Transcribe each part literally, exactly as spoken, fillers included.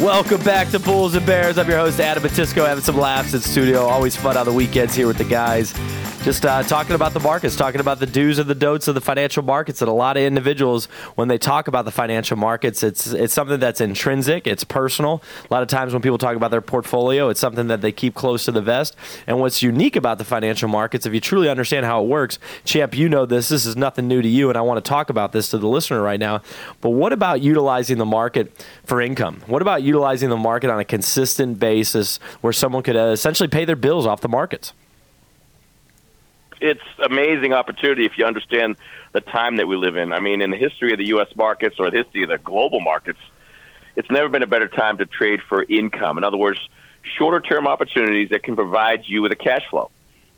Welcome back to Bulls and Bears. I'm your host, Adam Batisco, having some laughs in studio. Always fun on the weekends here with the guys. Just uh, talking about the markets, talking about the do's and the don'ts of the financial markets. And a lot of individuals, when they talk about the financial markets, it's it's something that's intrinsic. It's personal. A lot of times when people talk about their portfolio, it's something that they keep close to the vest. And what's unique about the financial markets, if you truly understand how it works, Champ, you know this. This is nothing new to you, and I want to talk about this to the listener right now. But what about utilizing the market for income? What about utilizing the market on a consistent basis where someone could uh, essentially pay their bills off the markets? It's amazing opportunity if you understand the time that we live in. I mean, in the history of the U S markets or the history of the global markets, it's never been a better time to trade for income. In other words, shorter-term opportunities that can provide you with a cash flow.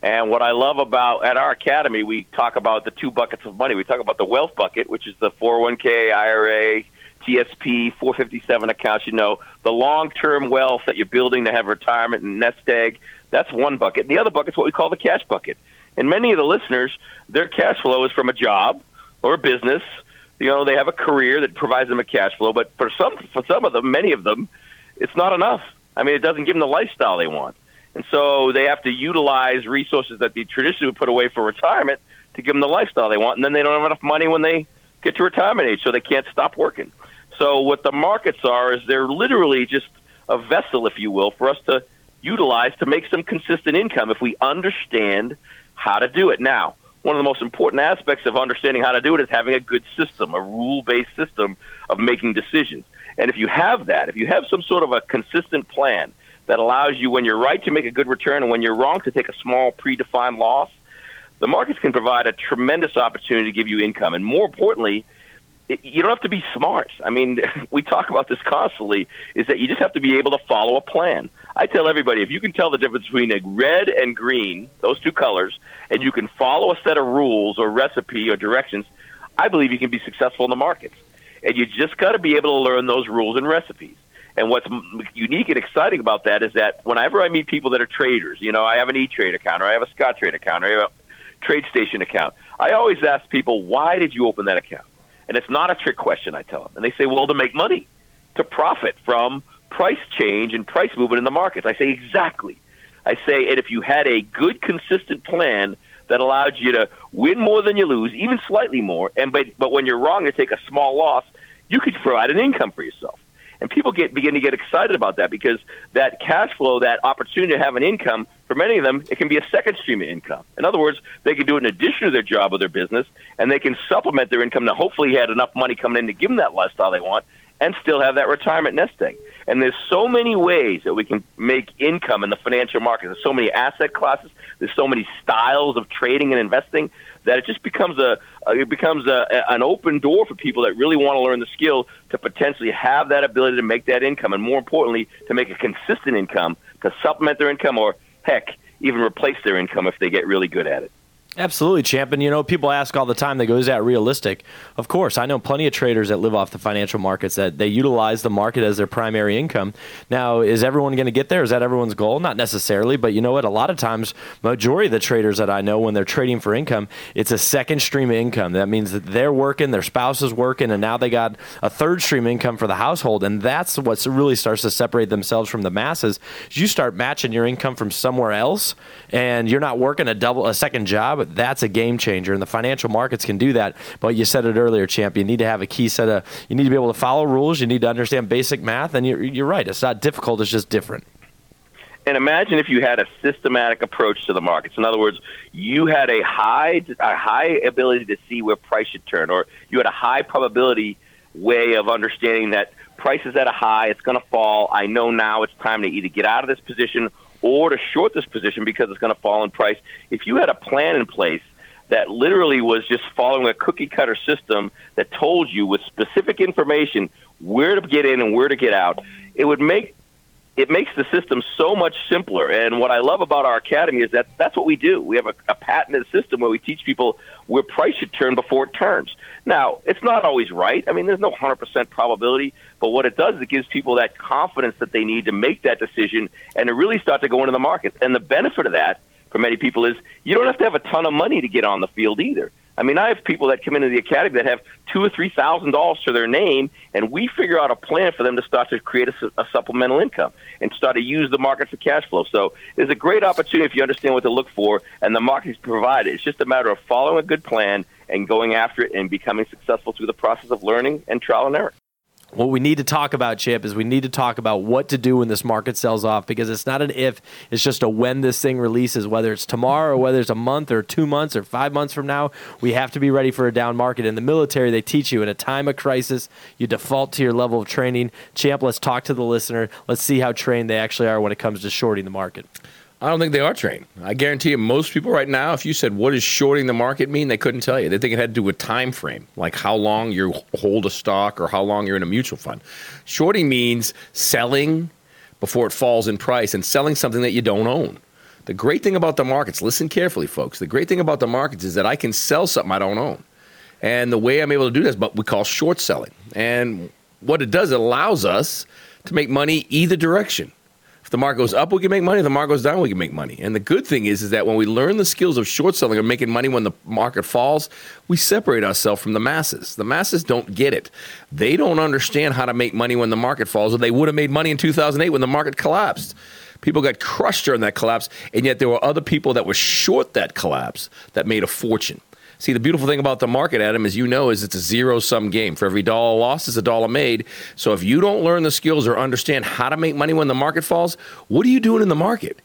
And what I love about, at our academy, we talk about the two buckets of money. We talk about the wealth bucket, which is the four oh one k, I R A, T S P, four fifty-seven accounts, you know, the long-term wealth that you're building to have retirement and nest egg. That's one bucket. The other bucket is what we call the cash bucket. And many of the listeners, their cash flow is from a job or a business. You know, they have a career that provides them a cash flow. But for some, for some of them, many of them, it's not enough. I mean, it doesn't give them the lifestyle they want. And so they have to utilize resources that they traditionally would put away for retirement to give them the lifestyle they want. And then they don't have enough money when they get to retirement age, so they can't stop working. So what the markets are is they're literally just a vessel, if you will, for us to utilize to make some consistent income if we understand how to do it. Now, one of the most important aspects of understanding how to do it is having a good system, a rule-based system of making decisions. And if you have that, if you have some sort of a consistent plan that allows you when you're right to make a good return and when you're wrong to take a small predefined loss, the markets can provide a tremendous opportunity to give you income. And more importantly, it, you don't have to be smart. I mean, we talk about this constantly, is that you just have to be able to follow a plan. I tell everybody, if you can tell the difference between a red and green, those two colors, and you can follow a set of rules or recipe or directions, I believe you can be successful in the markets. And you just got to be able to learn those rules and recipes. And what's unique and exciting about that is that whenever I meet people that are traders, you know, I have an E-Trade account, or I have a Scott Trade account, or I have a TradeStation account, I always ask people, why did you open that account? And it's not a trick question, I tell them. And they say, well, to make money, to profit from price change and price movement in the markets. I say, exactly. I say, and if you had a good, consistent plan that allowed you to win more than you lose, even slightly more, and but, but when you're wrong to take a small loss, you could provide an income for yourself. And people get begin to get excited about that because that cash flow, that opportunity to have an income, for many of them, it can be a second stream of income. In other words, they can do it in addition to their job or their business, and they can supplement their income to hopefully have enough money coming in to give them that lifestyle they want and still have that retirement nest egg. And there's so many ways that we can make income in the financial markets. There's so many asset classes. There's so many styles of trading and investing that it just becomes a it becomes a, an open door for people that really want to learn the skill to potentially have that ability to make that income, and more importantly, to make a consistent income, to supplement their income, or, heck, even replace their income if they get really good at it. Absolutely, Champ. And, you know, people ask all the time, they go, is that realistic? Of course. I know plenty of traders that live off the financial markets, that they utilize the market as their primary income. Now, is everyone going to get there? Is that everyone's goal? Not necessarily. But you know what? A lot of times, majority of the traders that I know, when they're trading for income, it's a second stream of income. That means that they're working, their spouse is working, and now they got a third stream income for the household. And that's what really starts to separate themselves from the masses. You start matching your income from somewhere else, and you're not working a double, a second job. That's a game changer, and the financial markets can do that. But you said it earlier, Champ. You need to have a key set of, you need to be able to follow rules. You need to understand basic math, and you're, you're right. It's not difficult. It's just different. And imagine if you had a systematic approach to the markets. In other words, you had a high, a high ability to see where price should turn, or you had a high probability way of understanding that price is at a high, it's going to fall. I know now it's time to either get out of this position or to short this position because it's going to fall in price. If you had a plan in place that literally was just following a cookie-cutter system that told you with specific information where to get in and where to get out, it would make it makes the system so much simpler. And what I love about our academy is that that's what we do. We have a, a patented system where we teach people where price should turn before it turns. Now, it's not always right. I mean, there's no one hundred percent probability. But what it does is it gives people that confidence that they need to make that decision and to really start to go into the market. And the benefit of that for many people is you don't have to have a ton of money to get on the field either. I mean, I have people that come into the academy that have two or three thousand dollars to their name, and we figure out a plan for them to start to create a, a supplemental income and start to use the market for cash flow. So there's a great opportunity if you understand what to look for, and the market's provided. It's just a matter of following a good plan and going after it and becoming successful through the process of learning and trial and error. What we need to talk about, Chip, is we need to talk about what to do when this market sells off, because it's not an if, it's just a when this thing releases, whether it's tomorrow or whether it's a month or two months or five months from now. We have to be ready for a down market. In the military, they teach you in a time of crisis, you default to your level of training. Champ, let's talk to the listener. Let's see how trained they actually are when it comes to shorting the market. I don't think they are trained. I guarantee you most people right now, if you said, what does shorting the market mean? They couldn't tell you. They think it had to do with time frame, like how long you hold a stock or how long you're in a mutual fund. Shorting means selling before it falls in price and selling something that you don't own. The great thing about the markets, listen carefully, folks. The great thing about the markets is that I can sell something I don't own. And the way I'm able to do that is what we call short selling. And what it does, it allows us to make money either direction. If the market goes up, we can make money. If the market goes down, we can make money. And the good thing is, is that when we learn the skills of short selling or making money when the market falls, we separate ourselves from the masses. The masses don't get it. They don't understand how to make money when the market falls, or they would have made money in two thousand eight when the market collapsed. People got crushed during that collapse, and yet there were other people that were short that collapse that made a fortune. See, the beautiful thing about the market, Adam, as you know, is it's a zero-sum game. For every dollar lost, it's a dollar made. So if you don't learn the skills or understand how to make money when the market falls, what are you doing in the market?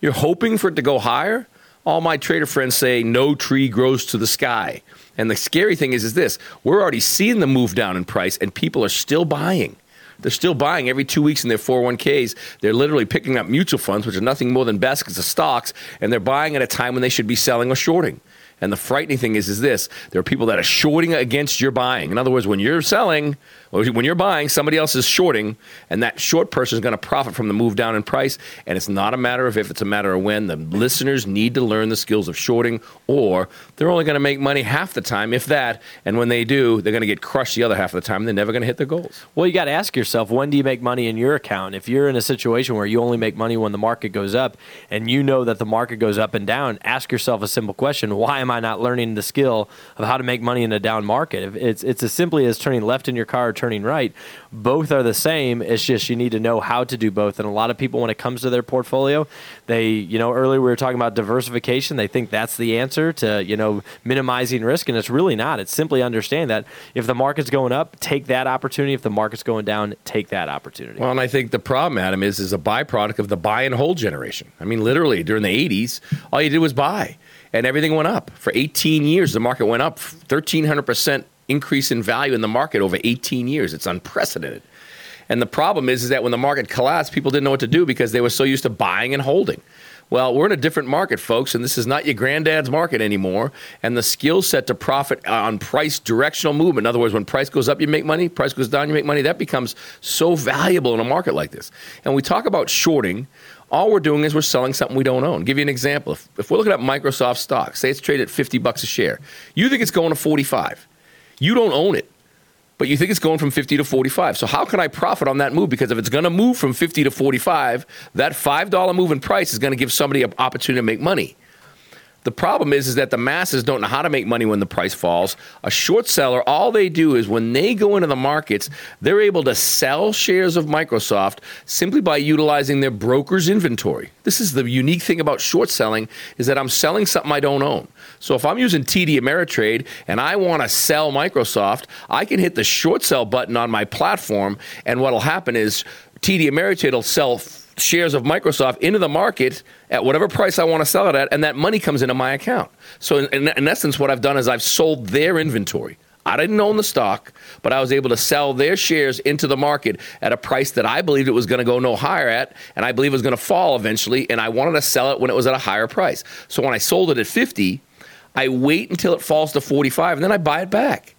You're hoping for it to go higher? All my trader friends say, no tree grows to the sky. And the scary thing is, is this. We're already seeing the move down in price, and people are still buying. They're still buying every two weeks in their four oh one k's. They're literally picking up mutual funds, which are nothing more than baskets of stocks, and they're buying at a time when they should be selling or shorting. And the frightening thing is, is this. There are people that are shorting against your buying. In other words, when you're selling, or when you're buying, somebody else is shorting, and that short person is going to profit from the move down in price. And it's not a matter of if, it's a matter of when. The listeners need to learn the skills of shorting, or they're only going to make money half the time, if that. And when they do, they're going to get crushed the other half of the time, and they're never going to hit their goals. Well, you got to ask yourself, when do you make money in your account? If you're in a situation where you only make money when the market goes up, and you know that the market goes up and down, ask yourself a simple question. Why am I not learning the skill of how to make money in a down market? It's it's as simply as turning left in your car or turning right. Both are the same. It's just you need to know how to do both. And a lot of people, when it comes to their portfolio, they, you know, earlier we were talking about diversification. They think that's the answer to, you know, minimizing risk. And it's really not. It's simply understand that if the market's going up, take that opportunity. If the market's going down, take that opportunity. Well, and I think the problem, Adam, is, is a byproduct of the buy and hold generation. I mean, literally during the eighties, all you did was buy. And everything went up. For eighteen years, the market went up. thirteen hundred percent increase in value in the market over eighteen years. It's unprecedented. And the problem is, is that when the market collapsed, people didn't know what to do because they were so used to buying and holding. Well, we're in a different market, folks, and this is not your granddad's market anymore. And the skill set to profit on price directional movement, in other words, when price goes up, you make money, price goes down, you make money, that becomes so valuable in a market like this. And we talk about shorting. All we're doing is we're selling something we don't own. I'll give you an example. If, if we're looking at Microsoft stock, say it's traded at fifty bucks a share. You think it's going to forty-five. You don't own it, but you think it's going from fifty to forty-five. So how can I profit on that move? Because if it's going to move from fifty to forty-five, that five dollar move in price is going to give somebody an opportunity to make money. The problem is, is that the masses don't know how to make money when the price falls. A short seller, all they do is when they go into the markets, they're able to sell shares of Microsoft simply by utilizing their broker's inventory. This is the unique thing about short selling, is that I'm selling something I don't own. So if I'm using T D Ameritrade and I want to sell Microsoft, I can hit the short sell button on my platform, and what will happen is T D Ameritrade will sell shares of Microsoft into the market at whatever price I want to sell it at, and that money comes into my account. So in, in essence, what I've done is I've sold their inventory. I didn't own the stock, but I was able to sell their shares into the market at a price that I believed it was going to go no higher at, and I believe it was going to fall eventually, and I wanted to sell it when it was at a higher price. So when I sold it at fifty, I wait until it falls to forty-five, and then I buy it back.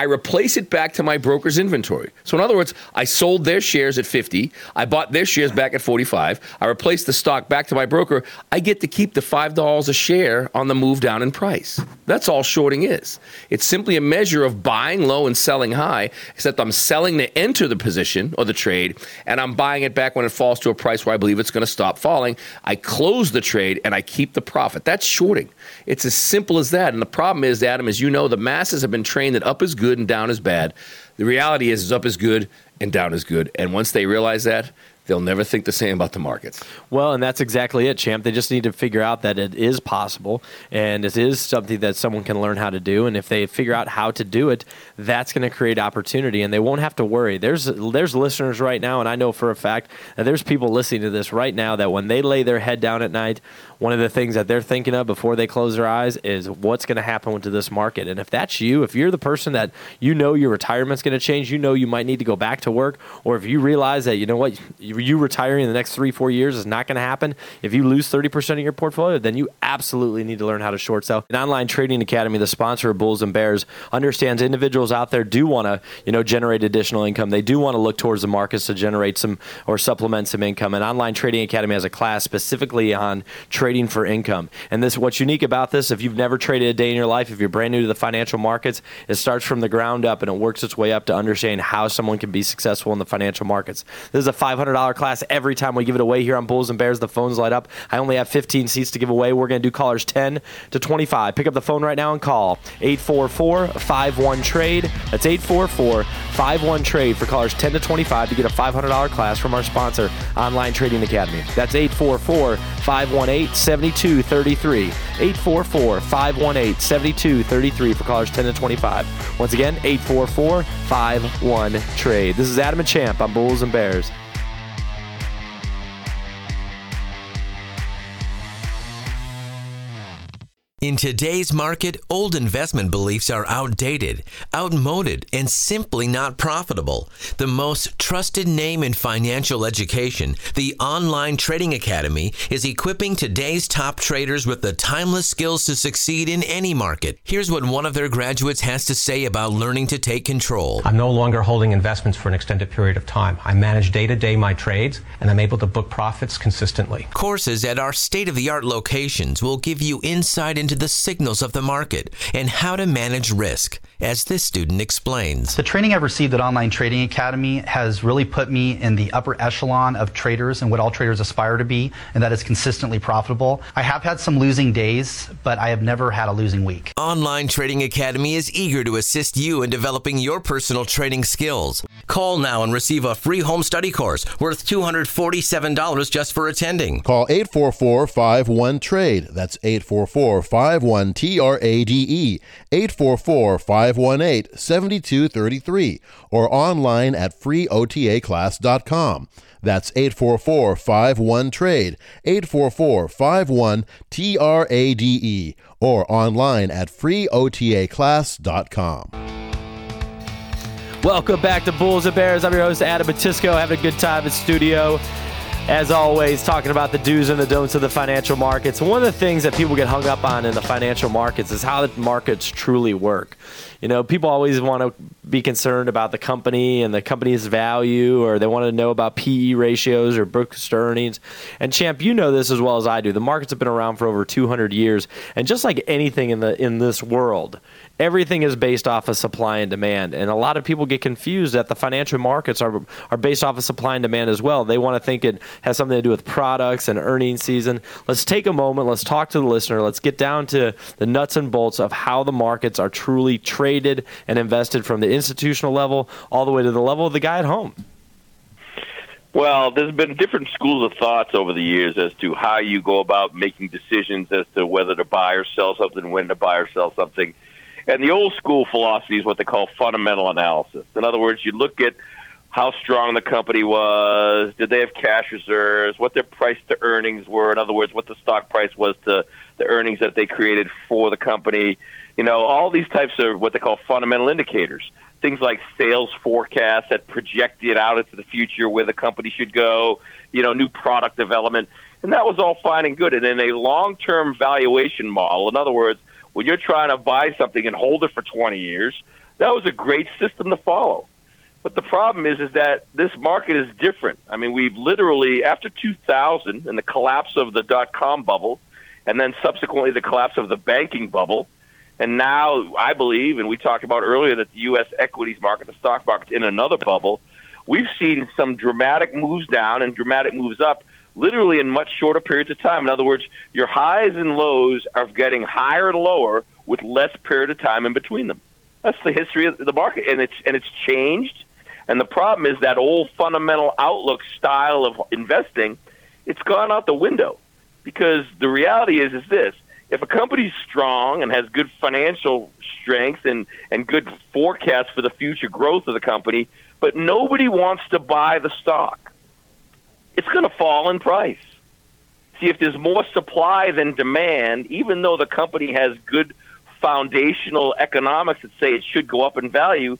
I replace it back to my broker's inventory. So in other words, I sold their shares at fifty. I bought their shares back at forty-five. I replaced the stock back to my broker. I get to keep the five dollars a share on the move down in price. That's all shorting is. It's simply a measure of buying low and selling high, except I'm selling to enter the position or the trade, and I'm buying it back when it falls to a price where I believe it's going to stop falling. I close the trade, and I keep the profit. That's shorting. It's as simple as that. And the problem is, Adam, as you know, the masses have been trained that up is good and down is bad. The reality is, is up is good and down is good. And once they realize that, they'll never think the same about the markets. Well, and that's exactly it, Champ. They just need to figure out that it is possible, and it is something that someone can learn how to do. And if they figure out how to do it, that's going to create opportunity, and they won't have to worry. There's there's listeners right now, and I know for a fact that there's people listening to this right now that when they lay their head down at night, one of the things that they're thinking of before they close their eyes is what's going to happen to this market. And if that's you, if you're the person that you know your retirement's going to change, you know you might need to go back to work, or if you realize that, you know what, you retiring in the next three, four years is not going to happen. If you lose thirty percent of your portfolio, then you absolutely need to learn how to short sell. And Online Trading Academy, the sponsor of Bulls and Bears, understands individuals out there do want to, you know, generate additional income. They do want to look towards the markets to generate some or supplement some income. And Online Trading Academy has a class specifically on trading. Trading for income. And this, what's unique about this, if you've never traded a day in your life, if you're brand new to the financial markets, it starts from the ground up and it works its way up to understand how someone can be successful in the financial markets. This is a five hundred dollars class. Every time we give it away here on Bulls and Bears, the phones light up. I only have fifteen seats to give away. We're going to do callers ten to twenty-five. Pick up the phone right now and call eight four four, five one, trade. That's eight four four, five one, trade for callers ten to twenty-five to get a five hundred dollars class from our sponsor, Online Trading Academy. That's eight four four, five one eight, seven two three three, eight four four, five one eight, seven two three three for callers ten to twenty-five. Once again, eight four four, five one, trade. This is Adam and Champ on Bulls and Bears. In today's market, old investment beliefs are outdated, outmoded, and simply not profitable. The most trusted name in financial education, the Online Trading Academy, is equipping today's top traders with the timeless skills to succeed in any market. Here's what one of their graduates has to say about learning to take control. I'm no longer holding investments for an extended period of time. I manage day-to-day my trades, and I'm able to book profits consistently. Courses at our state-of-the-art locations will give you insight into the signals of the market and how to manage risk, as this student explains. The training I've received at Online Trading Academy has really put me in the upper echelon of traders and what all traders aspire to be, and that is consistently profitable. I have had some losing days, but I have never had a losing week. Online Trading Academy is eager to assist you in developing your personal trading skills. Call now and receive a free home study course worth two hundred forty-seven dollars just for attending. Call eight four four, five one, trade. That's eight four four, five one, T R A D E, eight four four, five one eight, seven two three three, or online at free O T A class dot com. That's eight four four, five one, trade, eight four four, five one, T R A D E, or online at free O T A class dot com. Welcome back to Bulls and Bears. I'm your host, Adam Batisco, having a good time in studio. As always, talking about the do's and the don'ts of the financial markets. One of the things that people get hung up on in the financial markets is how the markets truly work. You know, people always want to be concerned about the company and the company's value, or they want to know about P E ratios or books to earnings. And Champ, you know this as well as I do. The markets have been around for over two hundred years, and just like anything in the in this world, everything is based off of supply and demand. And a lot of people get confused that the financial markets are are based off of supply and demand as well. They want to think it has something to do with products and earnings season. Let's take a moment. Let's talk to the listener. Let's get down to the nuts and bolts of how the markets are truly traded and invested from the institutional level all the way to the level of the guy at home. Well, there's been different schools of thoughts over the years as to how you go about making decisions as to whether to buy or sell something, when to buy or sell something. And the old school philosophy is what they call fundamental analysis. In other words, you look at how strong the company was, did they have cash reserves, what their price to earnings were. In other words, what the stock price was to the earnings that they created for the company. You know, all these types of what they call fundamental indicators, things like sales forecasts that project it out into the future where the company should go, you know, new product development. And that was all fine and good. And in a long-term valuation model, in other words, when you're trying to buy something and hold it for twenty years, That was a great system to follow. But the problem is, is that this market is different. I mean, we've literally, after two thousand and the collapse of the dot-com bubble, and then subsequently the collapse of the banking bubble, and now I believe, and we talked about earlier, that the U S equities market, the stock market, in another bubble, we've seen some dramatic moves down and dramatic moves up, literally in much shorter periods of time. In other words, your highs and lows are getting higher and lower with less period of time in between them. That's the history of the market, and it's and it's changed. And the problem is that old fundamental outlook style of investing, it's gone out the window. Because the reality is, is this. If a company's strong and has good financial strength and, and good forecast for the future growth of the company, but nobody wants to buy the stock, it's going to fall in price. See, if there's more supply than demand, even though the company has good foundational economics that say it should go up in value,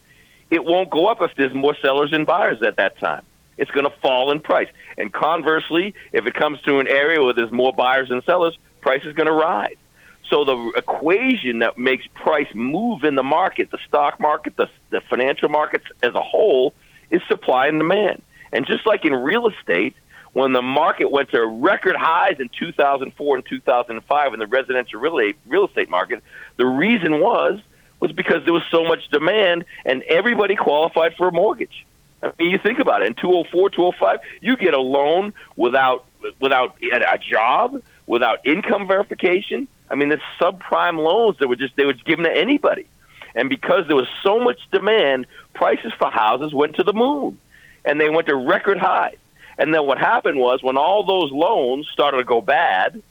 it won't go up if there's more sellers and buyers at that time. It's going to fall in price. And conversely, if it comes to an area where there's more buyers than sellers, price is going to rise. So the equation that makes price move in the market, the stock market, the, the financial markets as a whole, is supply and demand. And just like in real estate, when the market went to record highs in two thousand four and two thousand five in the residential real estate market, the reason was was because there was so much demand and everybody qualified for a mortgage. I mean, you think about it. In two oh four, two oh five, you get a loan without without a job, without income verification. I mean, there's subprime loans that were just they were given to anybody. And because there was so much demand, prices for houses went to the moon, and they went to record highs. And then what happened was when all those loans started to go bad,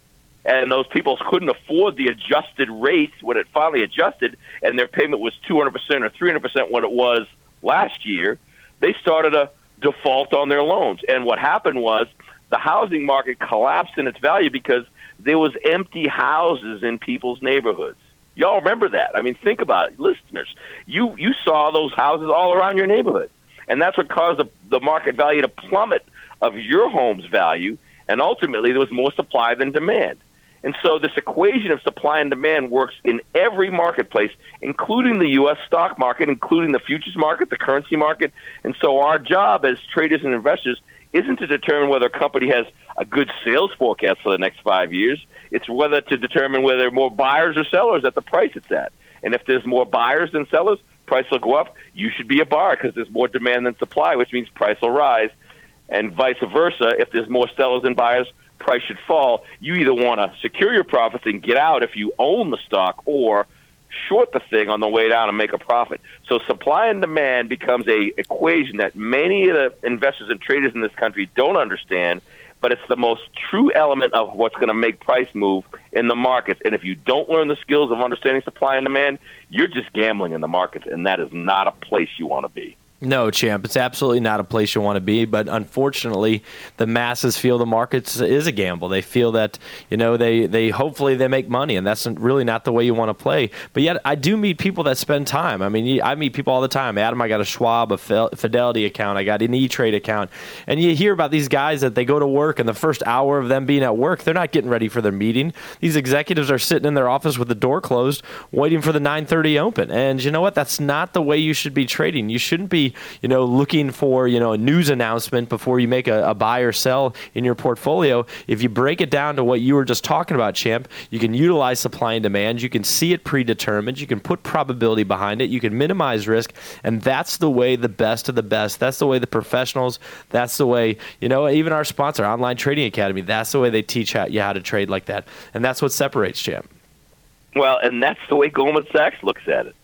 and those people couldn't afford the adjusted rates when it finally adjusted, and their payment was two hundred percent or three hundred percent what it was last year, they started a default on their loans. And what happened was the housing market collapsed in its value because there was empty houses in people's neighborhoods. Y'all remember that. I mean, think about it, listeners. You you saw those houses all around your neighborhood, and that's what caused the, the market value to plummet of your home's value, and ultimately there was more supply than demand. And so this equation of supply and demand works in every marketplace, including the U S stock market, including the futures market, the currency market. And so our job as traders and investors isn't to determine whether a company has a good sales forecast for the next five years. It's whether to determine whether there are more buyers or sellers at the price it's at. And if there's more buyers than sellers, price will go up. You should be a buyer because there's more demand than supply, which means price will rise. And vice versa, if there's more sellers than buyers, price should fall. You either want to secure your profits and get out if you own the stock, or short the thing on the way down and make a profit. So supply and demand becomes a equation that many of the investors and traders in this country don't understand, but it's the most true element of what's going to make price move in the markets. And if you don't learn the skills of understanding supply and demand, you're just gambling in the markets, and that is not a place you want to be. No, Champ, it's absolutely not a place you want to be, but unfortunately, the masses feel the markets is a gamble. They feel that, you know, they, they hopefully they make money, and that's really not the way you want to play. But yet, I do meet people that spend time. I mean, I meet people all the time. Adam, I got a Schwab, a Fidelity account. I got an E-Trade account. And you hear about these guys that they go to work, and the first hour of them being at work, they're not getting ready for their meeting. These executives are sitting in their office with the door closed, waiting for the nine thirty open. And you know what? That's not the way you should be trading. You shouldn't be you know, looking for, you know, a news announcement before you make a, a buy or sell in your portfolio. If you break it down to what you were just talking about, Champ, you can utilize supply and demand. You can see it predetermined. You can put probability behind it. You can minimize risk. And that's the way the best of the best. That's the way the professionals, that's the way, you know, even our sponsor, Online Trading Academy, that's the way they teach how, you how to trade like that. And that's what separates, Champ. Well, and that's the way Goldman Sachs looks at it.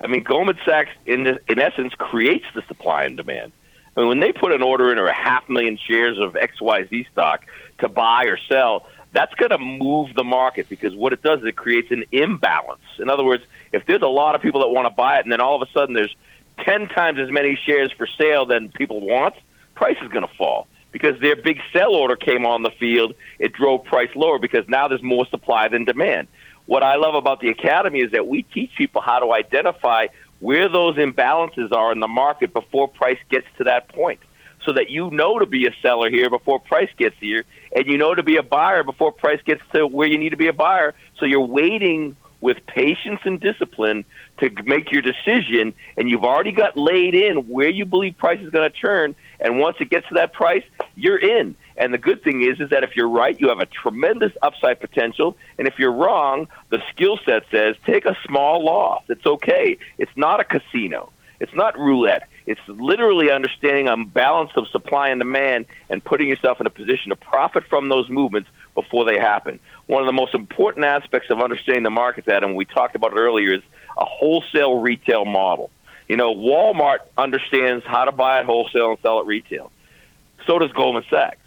I mean, Goldman Sachs, in the, in essence, creates the supply and demand. I mean, when they put an order in or a half million shares of X Y Z stock to buy or sell, that's going to move the market because what it does is it creates an imbalance. In other words, if there's a lot of people that want to buy it and then all of a sudden there's ten times as many shares for sale than people want, price is going to fall because their big sell order came on the field. It drove price lower because now there's more supply than demand. What I love about the Academy is that we teach people how to identify where those imbalances are in the market before price gets to that point so that you know to be a seller here before price gets here and you know to be a buyer before price gets to where you need to be a buyer. So you're waiting with patience and discipline to make your decision, and you've already got laid in where you believe price is going to turn, and once it gets to that price, you're in. And the good thing is is that if you're right, you have a tremendous upside potential, and if you're wrong, the skill set says take a small loss. It's okay. It's not a casino. It's not roulette. It's literally understanding a balance of supply and demand and putting yourself in a position to profit from those movements before they happen. One of the most important aspects of understanding the markets, Adam, we talked about it earlier, is a wholesale retail model. You know, Walmart understands how to buy at wholesale and sell at retail. So does Goldman Sachs.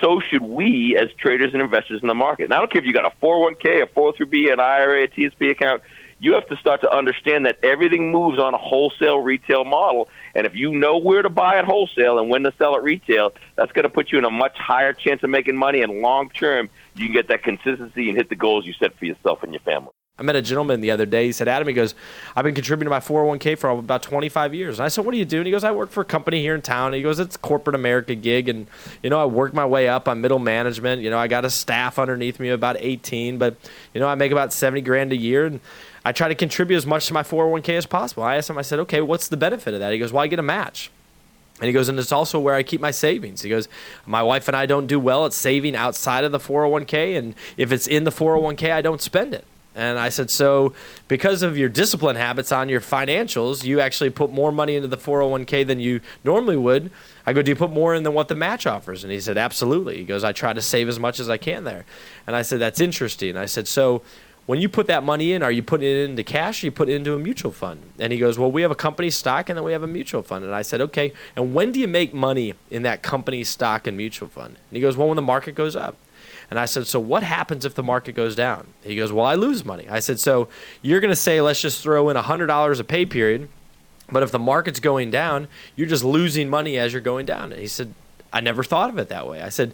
So should we as traders and investors in the market. And I don't care if you got a four oh one k, a four oh three b, an I R A, a T S P account. You have to start to understand that everything moves on a wholesale retail model. And if you know where to buy at wholesale and when to sell at retail, that's going to put you in a much higher chance of making money. And long term, you can get that consistency and hit the goals you set for yourself and your family. I met a gentleman the other day. He said, Adam, he goes, I've been contributing to my four oh one k for about twenty-five years. And I said, what do you do? And he goes, I work for a company here in town. And he goes, it's a corporate America gig. And, you know, I work my way up. I'm middle management. You know, I got a staff underneath me, about eighteen. But, you know, I make about seventy grand a year. And I try to contribute as much to my four oh one k as possible. I asked him, I said, okay, what's the benefit of that? He goes, well, I get a match. And he goes, and it's also where I keep my savings. He goes, my wife and I don't do well at saving outside of the four oh one k. And if it's in the four oh one k, I don't spend it. And I said, so because of your discipline habits on your financials, you actually put more money into the four oh one k than you normally would. I go, do you put more in than what the match offers? And he said, absolutely. He goes, I try to save as much as I can there. And I said, that's interesting. I said, so when you put that money in, are you putting it into cash or you put it into a mutual fund? And he goes, well, we have a company stock and then we have a mutual fund. And I said, okay, and when do you make money in that company stock and mutual fund? And he goes, well, when the market goes up. And I said, so what happens if the market goes down? He goes, well, I lose money. I said, so you're going to say, let's just throw in one hundred dollars a pay period, but if the market's going down, you're just losing money as you're going down. And he said, I never thought of it that way. I said,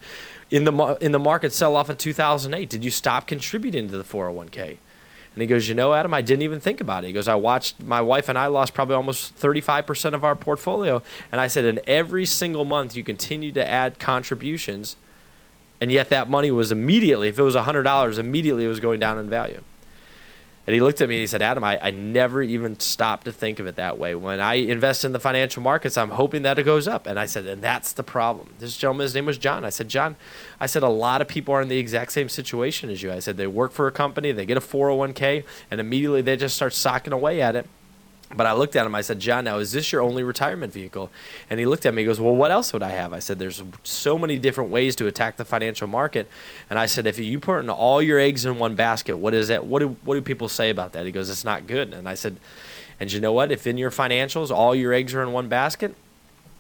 in the in the market sell-off of two thousand eight, did you stop contributing to the four oh one k? And he goes, you know, Adam, I didn't even think about it. He goes, I watched, my wife and I lost probably almost thirty-five percent of our portfolio. And I said, and every single month you continue to add contributions. And yet that money was immediately, if it was one hundred dollars, immediately it was going down in value. And he looked at me and he said, Adam, I, I never even stopped to think of it that way. When I invest in the financial markets, I'm hoping that it goes up. And I said, and that's the problem. This gentleman, his name was John. I said, John, I said, a lot of people are in the exact same situation as you. I said, they work for a company, they get a four oh one k, and immediately they just start socking away at it. But I looked at him, I said, John, now is this your only retirement vehicle? And he looked at me, he goes, well, what else would I have? I said, there's so many different ways to attack the financial market. And I said, if you put in all your eggs in one basket, what is that? What do, what do people say about that? He goes, it's not good. And I said, and you know what? If in your financials, all your eggs are in one basket,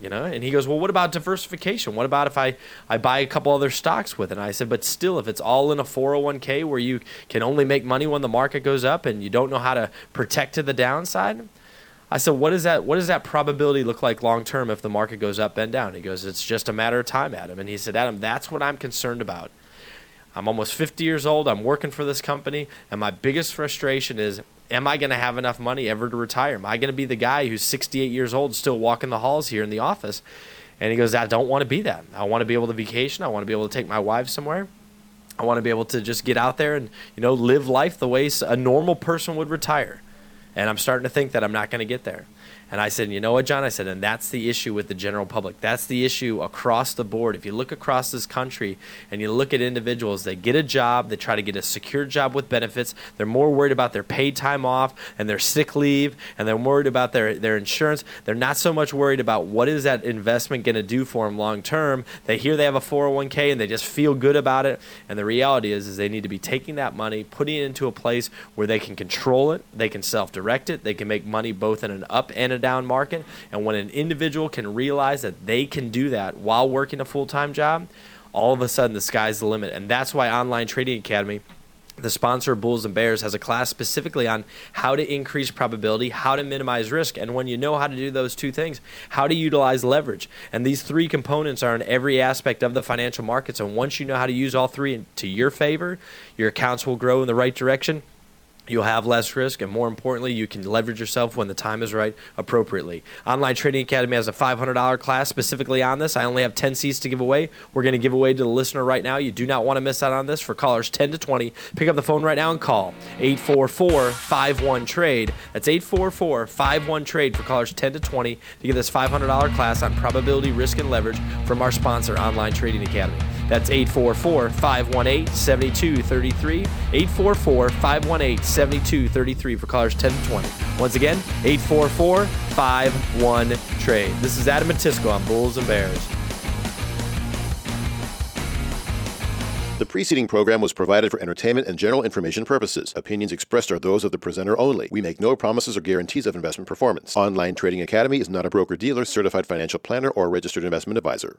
you know, and he goes, well, what about diversification? What about if I, I buy a couple other stocks with it? And I said, but still, if it's all in a four oh one k where you can only make money when the market goes up and you don't know how to protect to the downside, I said, what is that? What does that probability look like long term if the market goes up and down? He goes, it's just a matter of time, Adam. And he said, Adam, that's what I'm concerned about. I'm almost fifty years old. I'm working for this company. And my biggest frustration is, am I going to have enough money ever to retire? Am I going to be the guy who's sixty-eight years old still walking the halls here in the office? And he goes, I don't want to be that. I want to be able to vacation. I want to be able to take my wife somewhere. I want to be able to just get out there and, you know, live life the way a normal person would retire. And I'm starting to think that I'm not going to get there. And I said, you know what, John? I said, and that's the issue with the general public. That's the issue across the board. If you look across this country and you look at individuals, they get a job, they try to get a secure job with benefits. They're more worried about their paid time off and their sick leave, and they're worried about their, their insurance. They're not so much worried about what is that investment going to do for them long term. They hear they have a four oh one k and they just feel good about it. And the reality is, is they need to be taking that money, putting it into a place where they can control it, they can self-direct it, they can make money both in an up and a down market. And when an individual can realize that they can do that while working a full-time job, all of a sudden the sky's the limit. And that's why Online Trading Academy, the sponsor of Bulls and Bears, has a class specifically on how to increase probability, how to minimize risk, and when you know how to do those two things, how to utilize leverage. And these three components are in every aspect of the financial markets. And once you know how to use all three to your favor, your accounts will grow in the right direction. You'll have less risk, and more importantly, you can leverage yourself when the time is right appropriately. Online Trading Academy has a five hundred dollars class specifically on this. I only have ten seats to give away. We're going to give away to the listener right now. You do not want to miss out on this. For callers ten to twenty, pick up the phone right now and call eight four four, five one, trade. That's eight four four, five one, trade for callers ten to twenty to get this five hundred dollars class on probability, risk, and leverage from our sponsor, Online Trading Academy. That's eight four four, five one eight, seven two three three, eight four four, five one eight, seven two three three for callers ten to twenty. Once again, eight four four, five one, trade. This is Adam Batisco on Bulls and Bears. The preceding program was provided for entertainment and general information purposes. Opinions expressed are those of the presenter only. We make no promises or guarantees of investment performance. Online Trading Academy is not a broker-dealer, certified financial planner, or registered investment advisor.